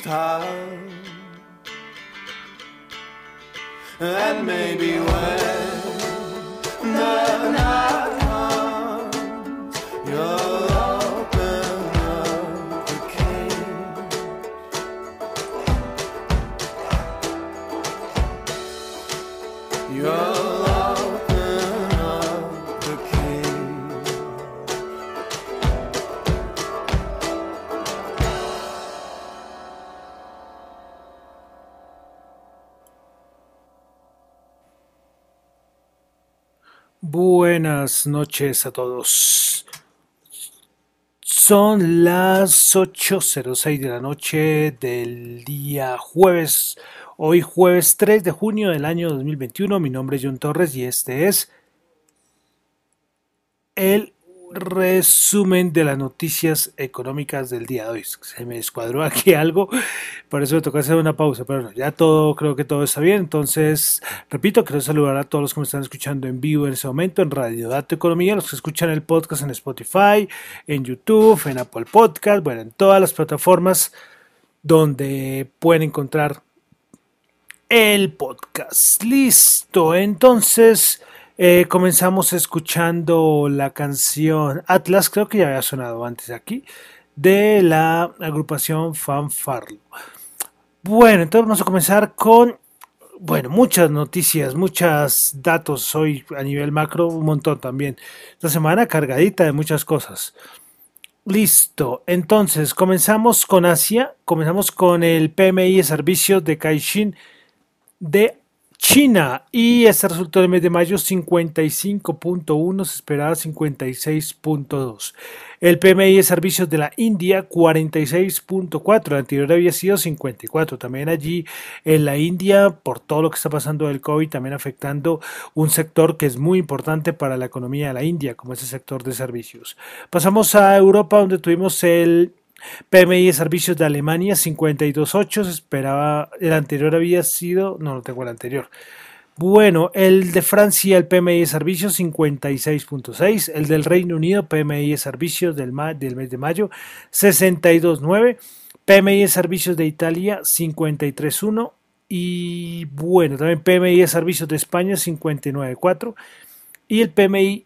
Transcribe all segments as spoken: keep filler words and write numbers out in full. stop. And maybe when the night comes, you'll open up the cage. You'll open up the cage. Buenas noches a todos. Son las ocho cero seis de la noche del día jueves. Hoy jueves tres de junio del año dos mil veintiuno. Mi nombre es Jon Torres y este es el resumen de las noticias económicas del día de hoy. Se me descuadró aquí algo, por eso me tocó hacer una pausa, pero no, ya todo, creo que todo está bien. Entonces, repito, quiero saludar a todos los que me están escuchando en vivo en ese momento, en Radio Dato Economía, los que escuchan el podcast en Spotify, en YouTube, en Apple Podcast, bueno, en todas las plataformas donde pueden encontrar el podcast. Listo, entonces... Eh, comenzamos escuchando la canción Atlas, creo que ya había sonado antes aquí, de la agrupación Fanfarlo. Bueno, entonces vamos a comenzar con, bueno, muchas noticias, muchos datos hoy a nivel macro, un montón también. Esta semana cargadita de muchas cosas. Listo, entonces comenzamos con Asia, comenzamos con el P M I de servicios de Kaishin de China, y este resultó en el mes de mayo cincuenta y cinco punto uno, se esperaba cincuenta y seis punto dos. El P M I de servicios de la India cuarenta y seis punto cuatro, el anterior había sido cincuenta y cuatro. También allí en la India, por todo lo que está pasando del COVID, también afectando un sector que es muy importante para la economía de la India, como es el sector de servicios. Pasamos a Europa, donde tuvimos el P M I de servicios de Alemania cincuenta y dos punto ocho, se esperaba, el anterior había sido, no, no tengo el anterior. Bueno, el de Francia, el P M I de servicios cincuenta y seis punto seis, el del Reino Unido, P M I de servicios del, ma- del mes de mayo sesenta y dos punto nueve, P M I de servicios de Italia cincuenta y tres punto uno y bueno, también P M I de servicios de España cincuenta y nueve punto cuatro y el P M I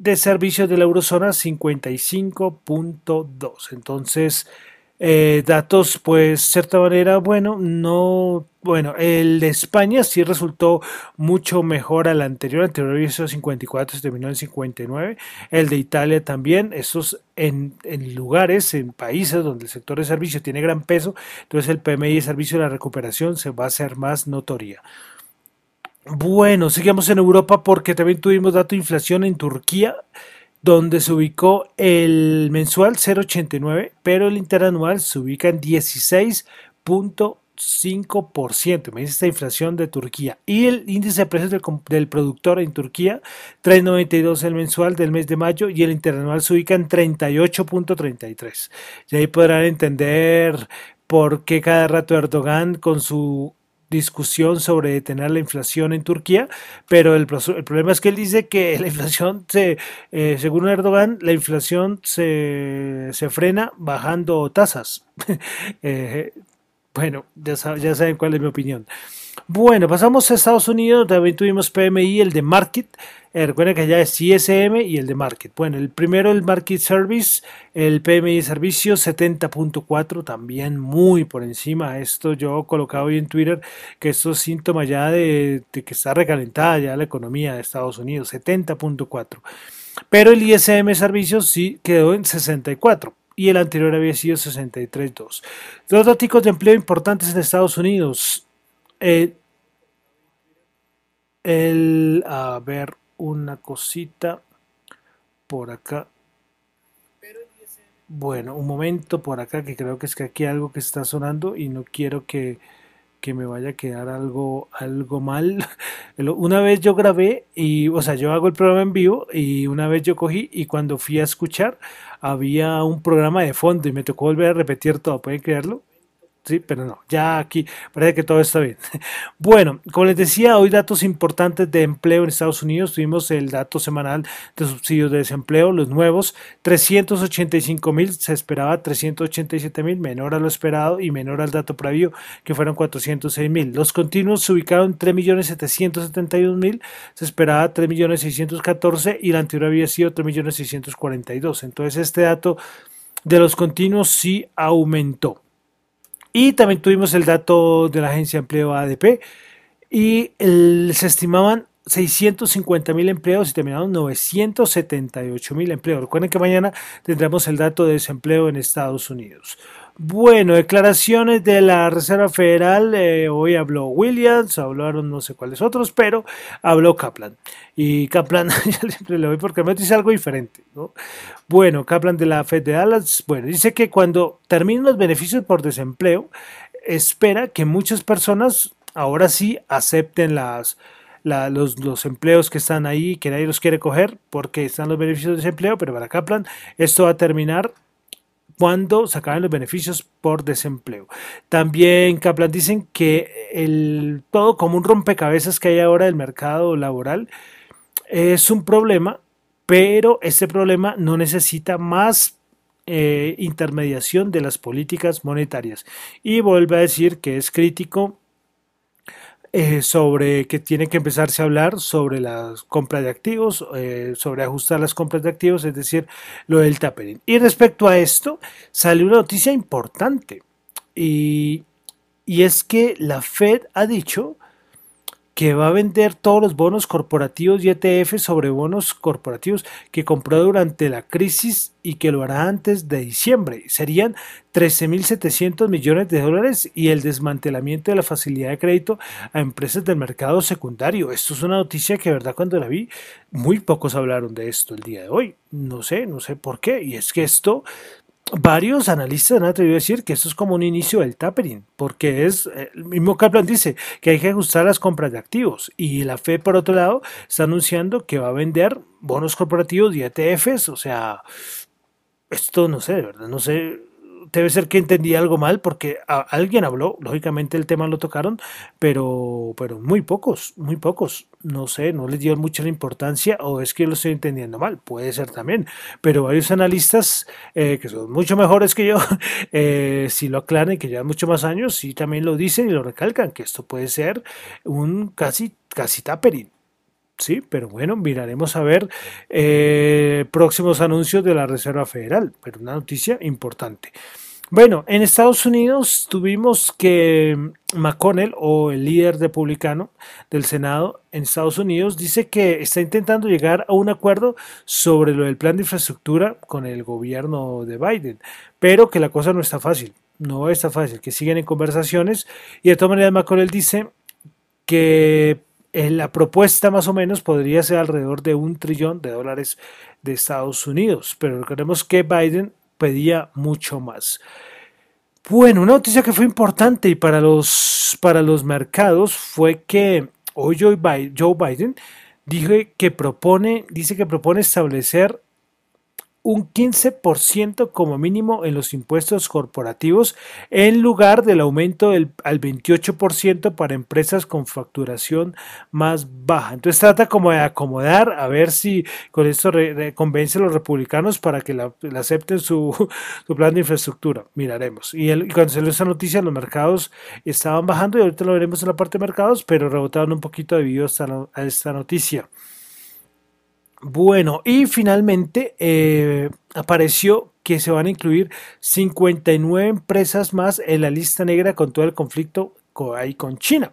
de servicios de la eurozona cincuenta y cinco punto dos. Entonces, eh, datos, pues, de cierta manera, bueno, no, bueno, el de España sí resultó mucho mejor al anterior, el anterior había sido cincuenta y cuatro, se terminó en cincuenta y nueve, el de Italia también, estos en, en lugares, en países donde el sector de servicios tiene gran peso, entonces el P M I de servicios de la recuperación se va a hacer más notoria. Bueno, seguimos en Europa porque también tuvimos dato de inflación en Turquía, donde se ubicó el mensual cero punto ochenta y nueve, pero el interanual se ubica en dieciséis punto cinco por ciento. Me dice esta inflación de Turquía. Y el índice de precios del, del productor en Turquía, tres punto noventa y dos el mensual del mes de mayo y el interanual se ubica en treinta y ocho punto treinta y tres. Y ahí podrán entender por qué cada rato Erdogan con su... discusión sobre detener la inflación en Turquía, pero el, el problema es que él dice que la inflación se, eh, según Erdogan, la inflación se, se frena bajando tasas. eh, bueno, ya, sab, ya saben cuál es mi opinión. Bueno, pasamos a Estados Unidos, también tuvimos P M I, el de Market, eh, recuerden que allá es I S M y el de Market. Bueno, el primero, el Market Service, el P M I de servicios setenta punto cuatro, también muy por encima. Esto yo he colocado hoy en Twitter, que esto es síntoma ya de, de que está recalentada ya la economía de Estados Unidos, setenta punto cuatro. Pero el I S M de servicios sí quedó en sesenta y cuatro. Y el anterior había sido sesenta y tres punto dos. Dos datos de empleo importantes en Estados Unidos. Eh, el, a ver, una cosita por acá. Bueno, un momento por acá, que creo que es que aquí hay algo que está sonando y no quiero que, que me vaya a quedar algo, algo mal. Una vez yo grabé, y o sea, yo hago el programa en vivo y una vez yo cogí y cuando fui a escuchar había un programa de fondo y me tocó volver a repetir todo, ¿pueden creerlo? sí, pero no, ya aquí parece que todo está bien. Bueno, como les decía, hoy datos importantes de empleo en Estados Unidos. Tuvimos el dato semanal de subsidios de desempleo, los nuevos, trescientos ochenta y cinco mil, se esperaba trescientos ochenta y siete mil, menor a lo esperado y menor al dato previo, que fueron cuatrocientos seis mil. Los continuos se ubicaron en tres millones setecientos setenta y un mil, se esperaba tres millones seiscientos catorce y el anterior había sido tres millones seiscientos cuarenta y dos. Entonces este dato de los continuos sí aumentó. Y también tuvimos el dato de la agencia de empleo A D P y el, se estimaban seiscientos cincuenta mil empleos y terminaron novecientos setenta y ocho mil empleos. Recuerden que mañana tendremos el dato de desempleo en Estados Unidos. Bueno, declaraciones de la Reserva Federal. Eh, hoy habló Williams, hablaron no sé cuáles otros, pero habló Kaplan. Y Kaplan, yo siempre le doy porque me dice algo diferente, ¿no? Bueno, Kaplan de la Fed de Dallas, bueno, dice que cuando terminen los beneficios por desempleo, espera que muchas personas ahora sí acepten las... La, los, los empleos que están ahí, que nadie los quiere coger porque están los beneficios de desempleo, pero para Kaplan esto va a terminar cuando se acaben los beneficios por desempleo. También Kaplan dicen que el, todo como un rompecabezas que hay ahora del mercado laboral es un problema, pero este problema no necesita más eh, intermediación de las políticas monetarias. Y vuelve a decir que es crítico Eh, sobre que tiene que empezarse a hablar sobre las compras de activos, eh, sobre ajustar las compras de activos, es decir, lo del tapering. Y respecto a esto, salió una noticia importante y, y es que la Fed ha dicho que va a vender todos los bonos corporativos y E T F sobre bonos corporativos que compró durante la crisis y que lo hará antes de diciembre. Serían trece mil setecientos millones de dólares y el desmantelamiento de la facilidad de crédito a empresas del mercado secundario. Esto es una noticia que, de verdad, cuando la vi, muy pocos hablaron de esto el día de hoy. No sé, no sé por qué. Y es que esto, varios analistas han atrevido a decir que esto es como un inicio del tapering, porque es, el mismo Kaplan dice que hay que ajustar las compras de activos y la Fed, por otro lado, está anunciando que va a vender bonos corporativos y E T Fs. O sea, esto no sé, de verdad, no sé. Debe ser que entendí algo mal porque a alguien habló, lógicamente el tema lo tocaron, pero, pero muy pocos, muy pocos, no sé, no les dio mucha importancia o es que lo estoy entendiendo mal, puede ser también, pero varios analistas eh, que son mucho mejores que yo, eh, si lo aclaran y que llevan mucho más años, sí también lo dicen y lo recalcan, que esto puede ser un casi, casi tapering. Sí, pero bueno, miraremos a ver eh, próximos anuncios de la Reserva Federal, pero una noticia importante. Bueno, en Estados Unidos tuvimos que McConnell, o el líder republicano del Senado en Estados Unidos, dice que está intentando llegar a un acuerdo sobre lo del plan de infraestructura con el gobierno de Biden, pero que la cosa no está fácil, no está fácil, que siguen en conversaciones y de todas maneras McConnell dice que la propuesta más o menos podría ser alrededor de un trillón de dólares de Estados Unidos, pero recordemos que Biden pedía mucho más. Bueno, una noticia que fue importante y para los, para los mercados fue que hoy Joe Biden dijo que propone, dice que propone establecer un quince por ciento como mínimo en los impuestos corporativos en lugar del aumento del, al veintiocho por ciento para empresas con facturación más baja. Entonces trata como de acomodar, a ver si con esto re, re, convence a los republicanos para que la, la acepten su, su plan de infraestructura. Miraremos. Y, el, y cuando salió esa noticia los mercados estaban bajando y ahorita lo veremos en la parte de mercados, pero rebotaron un poquito debido a, a esta noticia. Bueno, y finalmente eh, apareció que se van a incluir cincuenta y nueve empresas más en la lista negra con todo el conflicto ahí con China.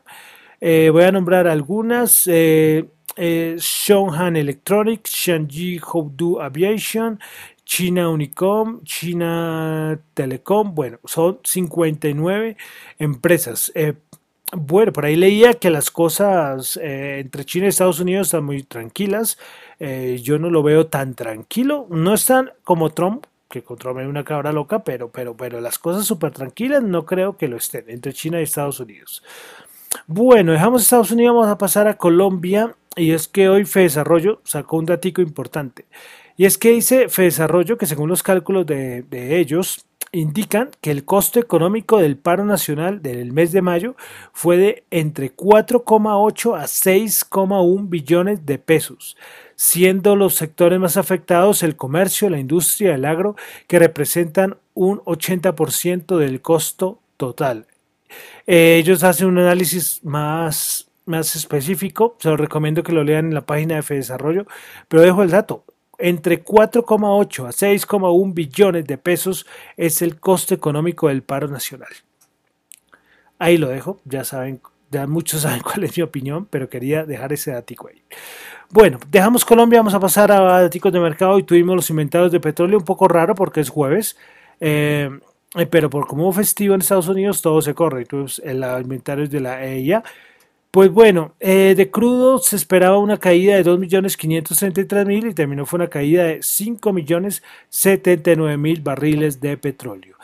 Eh, voy a nombrar algunas. Eh, eh, Shenghan Electronics, Shangji Houdou Aviation, China Unicom, China Telecom. Bueno, son cincuenta y nueve empresas. Eh, Bueno, por ahí leía que las cosas eh, entre China y Estados Unidos están muy tranquilas. Eh, yo no lo veo tan tranquilo. No están como Trump, que con Trump es una cabra loca, pero, pero, pero las cosas súper tranquilas no creo que lo estén entre China y Estados Unidos. Bueno, dejamos Estados Unidos, vamos a pasar a Colombia. Y es que hoy Fedesarrollo sacó un datico importante. Y es que dice Fedesarrollo que según los cálculos de, de ellos, indican que el costo económico del paro nacional del mes de mayo fue de entre cuatro coma ocho a seis coma uno billones de pesos, siendo los sectores más afectados el comercio, la industria, el agro, que representan un ochenta por ciento del costo total. Eh, ellos hacen un análisis más, más específico, se los recomiendo que lo lean en la página de Fedesarrollo, pero dejo el dato. Entre cuatro coma ocho a seis coma uno billones de pesos es el costo económico del paro nacional. Ahí lo dejo, ya saben, ya muchos saben cuál es mi opinión, pero quería dejar ese datico ahí. Bueno, dejamos Colombia, vamos a pasar a daticos de mercado y tuvimos los inventarios de petróleo, un poco raro porque es jueves, eh, pero por como festivo en Estados Unidos todo se corre, entonces en los inventarios de la E I A. Pues bueno, eh, de crudo se esperaba una caída de dos millones quinientos treinta y tres mil y terminó fue una caída de cinco millones setenta y nueve mil barriles de petróleo.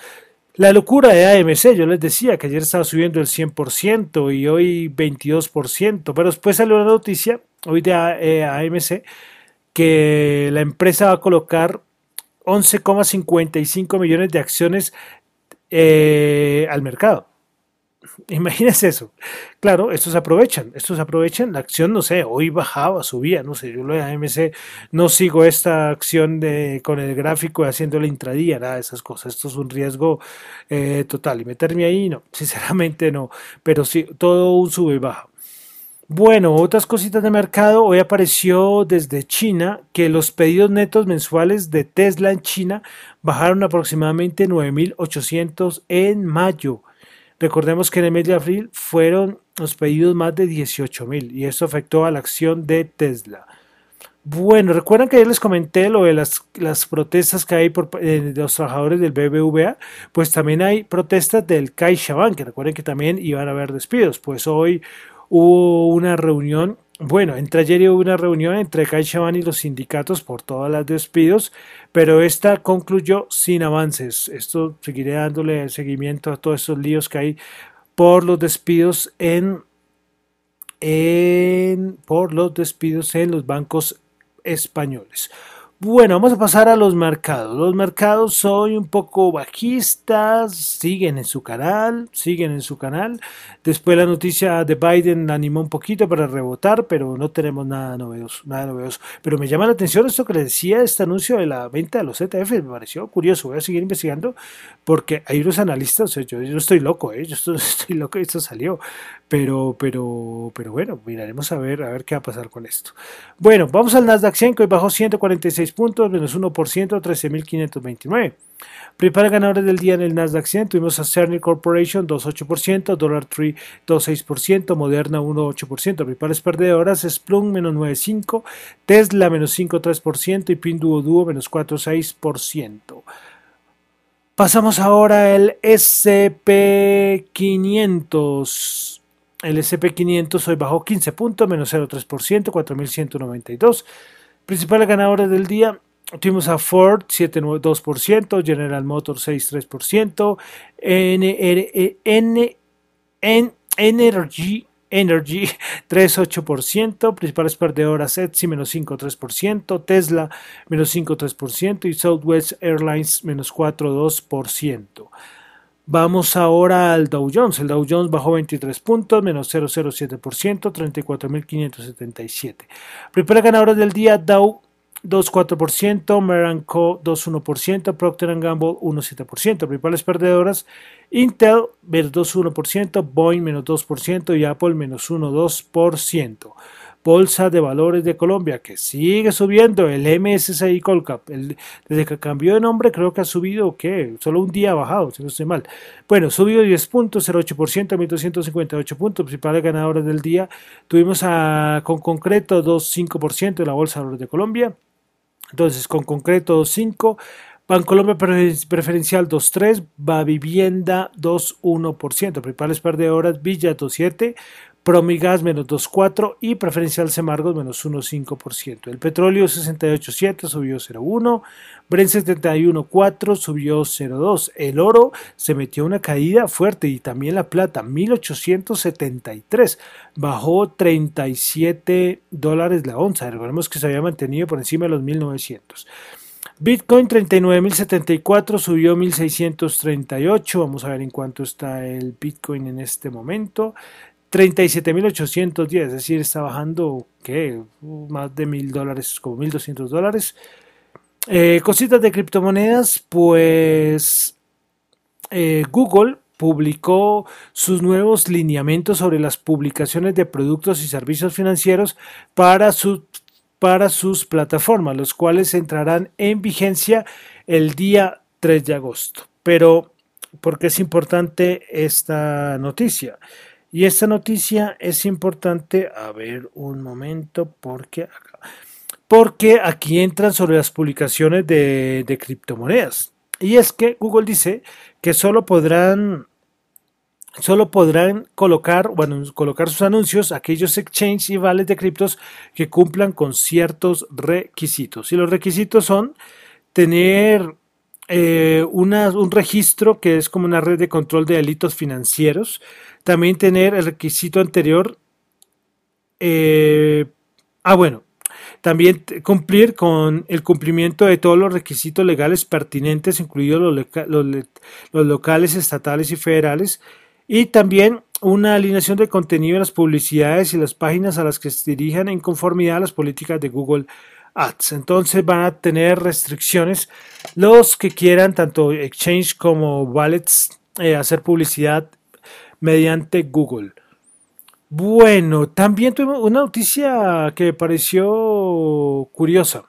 La locura de A M C, yo les decía que ayer estaba subiendo el cien por ciento y hoy veintidós por ciento, pero después salió una noticia hoy de A M C que la empresa va a colocar once coma cincuenta y cinco millones de acciones eh, al mercado. Imagínense eso. Claro, estos aprovechan, estos aprovechan la acción, no sé, hoy bajaba, subía, no sé, yo lo de A M C no sigo esta acción de, con el gráfico haciendo la intradía, nada de esas cosas, esto es un riesgo eh, total y meterme ahí no, sinceramente no, pero sí, todo un sube y baja. Bueno, otras cositas de mercado, hoy apareció desde China que los pedidos netos mensuales de Tesla en China bajaron aproximadamente nueve mil ochocientos en mayo. Recordemos que en el mes de abril fueron los pedidos más de dieciocho mil y eso afectó a la acción de Tesla. Bueno, recuerdan que ayer les comenté lo de las, las protestas que hay por eh, de los trabajadores del B B V A, pues también hay protestas del CaixaBank, que recuerden que también iban a haber despidos, pues hoy hubo una reunión, bueno, entre ayer hubo una reunión entre CaixaBank y los sindicatos por todos los despidos, pero esta concluyó sin avances. Esto seguiré dándole seguimiento a todos estos líos que hay por los despidos en, en por los despidos en los bancos españoles. Bueno, vamos a pasar a los mercados. Los mercados son un poco bajistas, siguen en su canal, siguen en su canal. Después la noticia de Biden animó un poquito para rebotar, pero no tenemos nada novedoso, nada novedoso. Pero me llama la atención esto que les decía, este anuncio de la venta de los E T F, me pareció curioso. Voy a seguir investigando porque hay unos analistas, o sea, yo, yo estoy loco, ¿eh? yo estoy, estoy loco y esto salió. Pero, pero, pero bueno, miraremos a ver, a ver qué va a pasar con esto. Bueno, vamos al Nasdaq cien, que hoy bajó ciento cuarenta y seis puntos, menos uno por ciento, trece mil quinientos veintinueve. Principales ganadores del día en el Nasdaq cien, tuvimos a Cerner Corporation dos coma ocho por ciento, Dollar Tree dos coma seis por ciento, Moderna uno coma ocho por ciento. Principales perdedoras, Splunk menos nueve coma cinco por ciento, Tesla menos cinco coma tres por ciento y Pinduoduo menos cuatro coma seis por ciento. Pasamos ahora al ese pe quinientos. El ese pe quinientos hoy bajó quince puntos, menos cero coma tres por ciento, cuatro mil ciento noventa y dos. Principales ganadores del día, tuvimos a Ford, siete coma dos por ciento, General Motors, seis coma tres por ciento, Energy, Energy tres coma ocho por ciento, principales perdedoras, Etsy, menos cinco coma tres por ciento, Tesla, menos cinco coma tres por ciento y Southwest Airlines, menos cuatro coma dos por ciento. Vamos ahora al Dow Jones. El Dow Jones bajó veintitrés puntos, menos cero coma cero siete por ciento, treinta y cuatro mil quinientos setenta y siete. Primera ganadora del día, Dow dos coma cuatro por ciento, Merck and Co dos coma uno por ciento, Procter and Gamble uno coma siete por ciento. Principales perdedoras, Intel menos dos coma uno por ciento, Boeing menos dos por ciento y Apple menos uno coma dos por ciento. Bolsa de Valores de Colombia, que sigue subiendo, el M S C I Colcap, el, desde que cambió de nombre creo que ha subido, ¿qué? Solo un día ha bajado, si no estoy mal. Bueno, subió diez puntos, cero coma ocho por ciento, mil doscientos cincuenta y ocho puntos, principales ganadores del día. Tuvimos a con concreto dos coma cinco por ciento de la Bolsa de Valores de Colombia, entonces con concreto dos coma cinco por ciento. Bancolombia preferencial dos coma tres por ciento, Bavivienda dos coma uno por ciento, principales perdedoras Villa dos coma siete por ciento, Promigas menos dos coma cuatro por ciento y preferencial Semargos menos uno coma cinco por ciento. El petróleo sesenta y ocho coma siete subió cero coma uno por ciento, Brent setenta y uno coma cuatro subió cero coma dos por ciento, el oro se metió una caída fuerte y también la plata mil ochocientos setenta y tres bajó treinta y siete dólares la onza, recordemos que se había mantenido por encima de los mil novecientos. Bitcoin treinta y nueve mil setenta y cuatro, subió mil seiscientos treinta y ocho. Vamos a ver en cuánto está el Bitcoin en este momento. treinta y siete mil ochocientos diez, es decir, está bajando ¿qué? Más de mil dólares, como mil doscientos dólares. Eh, cositas de criptomonedas, pues eh, Google publicó sus nuevos lineamientos sobre las publicaciones de productos y servicios financieros para, su, para sus plataformas, los cuales entrarán en vigencia el día tres de agosto. Pero, ¿por qué es importante esta noticia? Y esta noticia es importante, a ver un momento, porque acá... porque aquí entran sobre las publicaciones de, de criptomonedas. Y es que Google dice que solo podrán, solo podrán colocar, bueno, colocar sus anuncios aquellos exchanges y vales de criptos que cumplan con ciertos requisitos. Y los requisitos son tener eh, una, un registro que es como una red de control de delitos financieros. También tener el requisito anterior. Eh, ah, bueno. También cumplir con el cumplimiento de todos los requisitos legales pertinentes, incluidos los, loca- los, le- los locales, estatales y federales, y también una alineación de contenido de las publicidades y las páginas a las que se dirijan en conformidad a las políticas de Google Ads. Entonces van a tener restricciones los que quieran, tanto exchange como wallets, eh, hacer publicidad mediante Google. Bueno, también tuvimos una noticia que me pareció curiosa.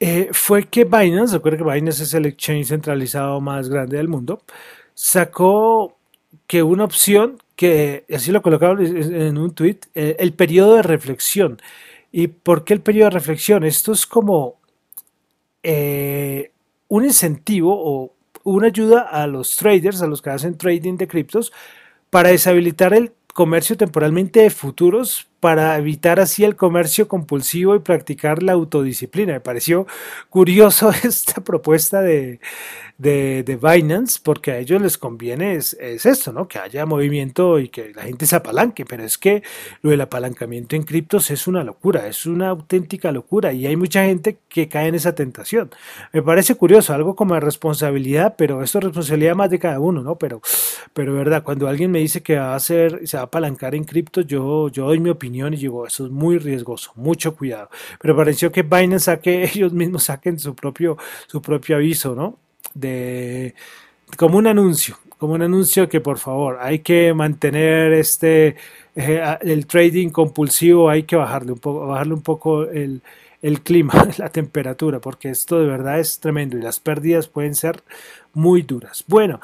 Eh, fue que Binance, recuerda que Binance es el exchange centralizado más grande del mundo, sacó que una opción, que así lo colocaron en un tweet, eh, el periodo de reflexión. ¿Y por qué el periodo de reflexión? Esto es como eh, un incentivo o una ayuda a los traders, a los que hacen trading de criptos, para deshabilitar el comercio temporalmente de futuros, para evitar así el comercio compulsivo y practicar la autodisciplina. Me pareció curioso esta propuesta de, de, de Binance, porque a ellos les conviene es, es esto, ¿no? Que haya movimiento y que la gente se apalanque, pero es que lo del apalancamiento en criptos es una locura, es una auténtica locura, y hay mucha gente que cae en esa tentación. Me parece curioso, algo como de responsabilidad, pero esto es responsabilidad más de cada uno, ¿no? Pero, pero verdad, cuando alguien me dice que va a hacer, se va a apalancar en criptos, yo, yo doy mi opinión. Y llegó, eso es muy riesgoso, mucho cuidado. Pero pareció que Binance saque, ellos mismos saquen su propio, su propio aviso, ¿no? De como un anuncio, como un anuncio que por favor hay que mantener este eh, el trading compulsivo, hay que bajarle un poco, bajarle un poco el, el clima, la temperatura, porque esto de verdad es tremendo y las pérdidas pueden ser muy duras. Bueno,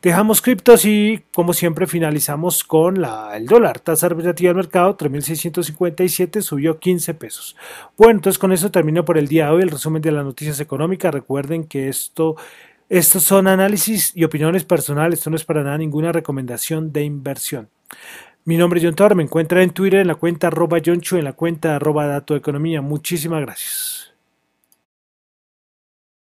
dejamos criptos y como siempre finalizamos con la, el dólar. Tasa arbitrativa del mercado tres mil seiscientos cincuenta y siete, subió quince pesos. Bueno, entonces con eso termino por el día de hoy el resumen de las noticias económicas. Recuerden que esto, estos son análisis y opiniones personales. Esto no es para nada ninguna recomendación de inversión. Mi nombre es Jon Torres, me encuentra en Twitter en la cuenta arroba jonchu, en la cuenta arroba dato economía. Muchísimas gracias.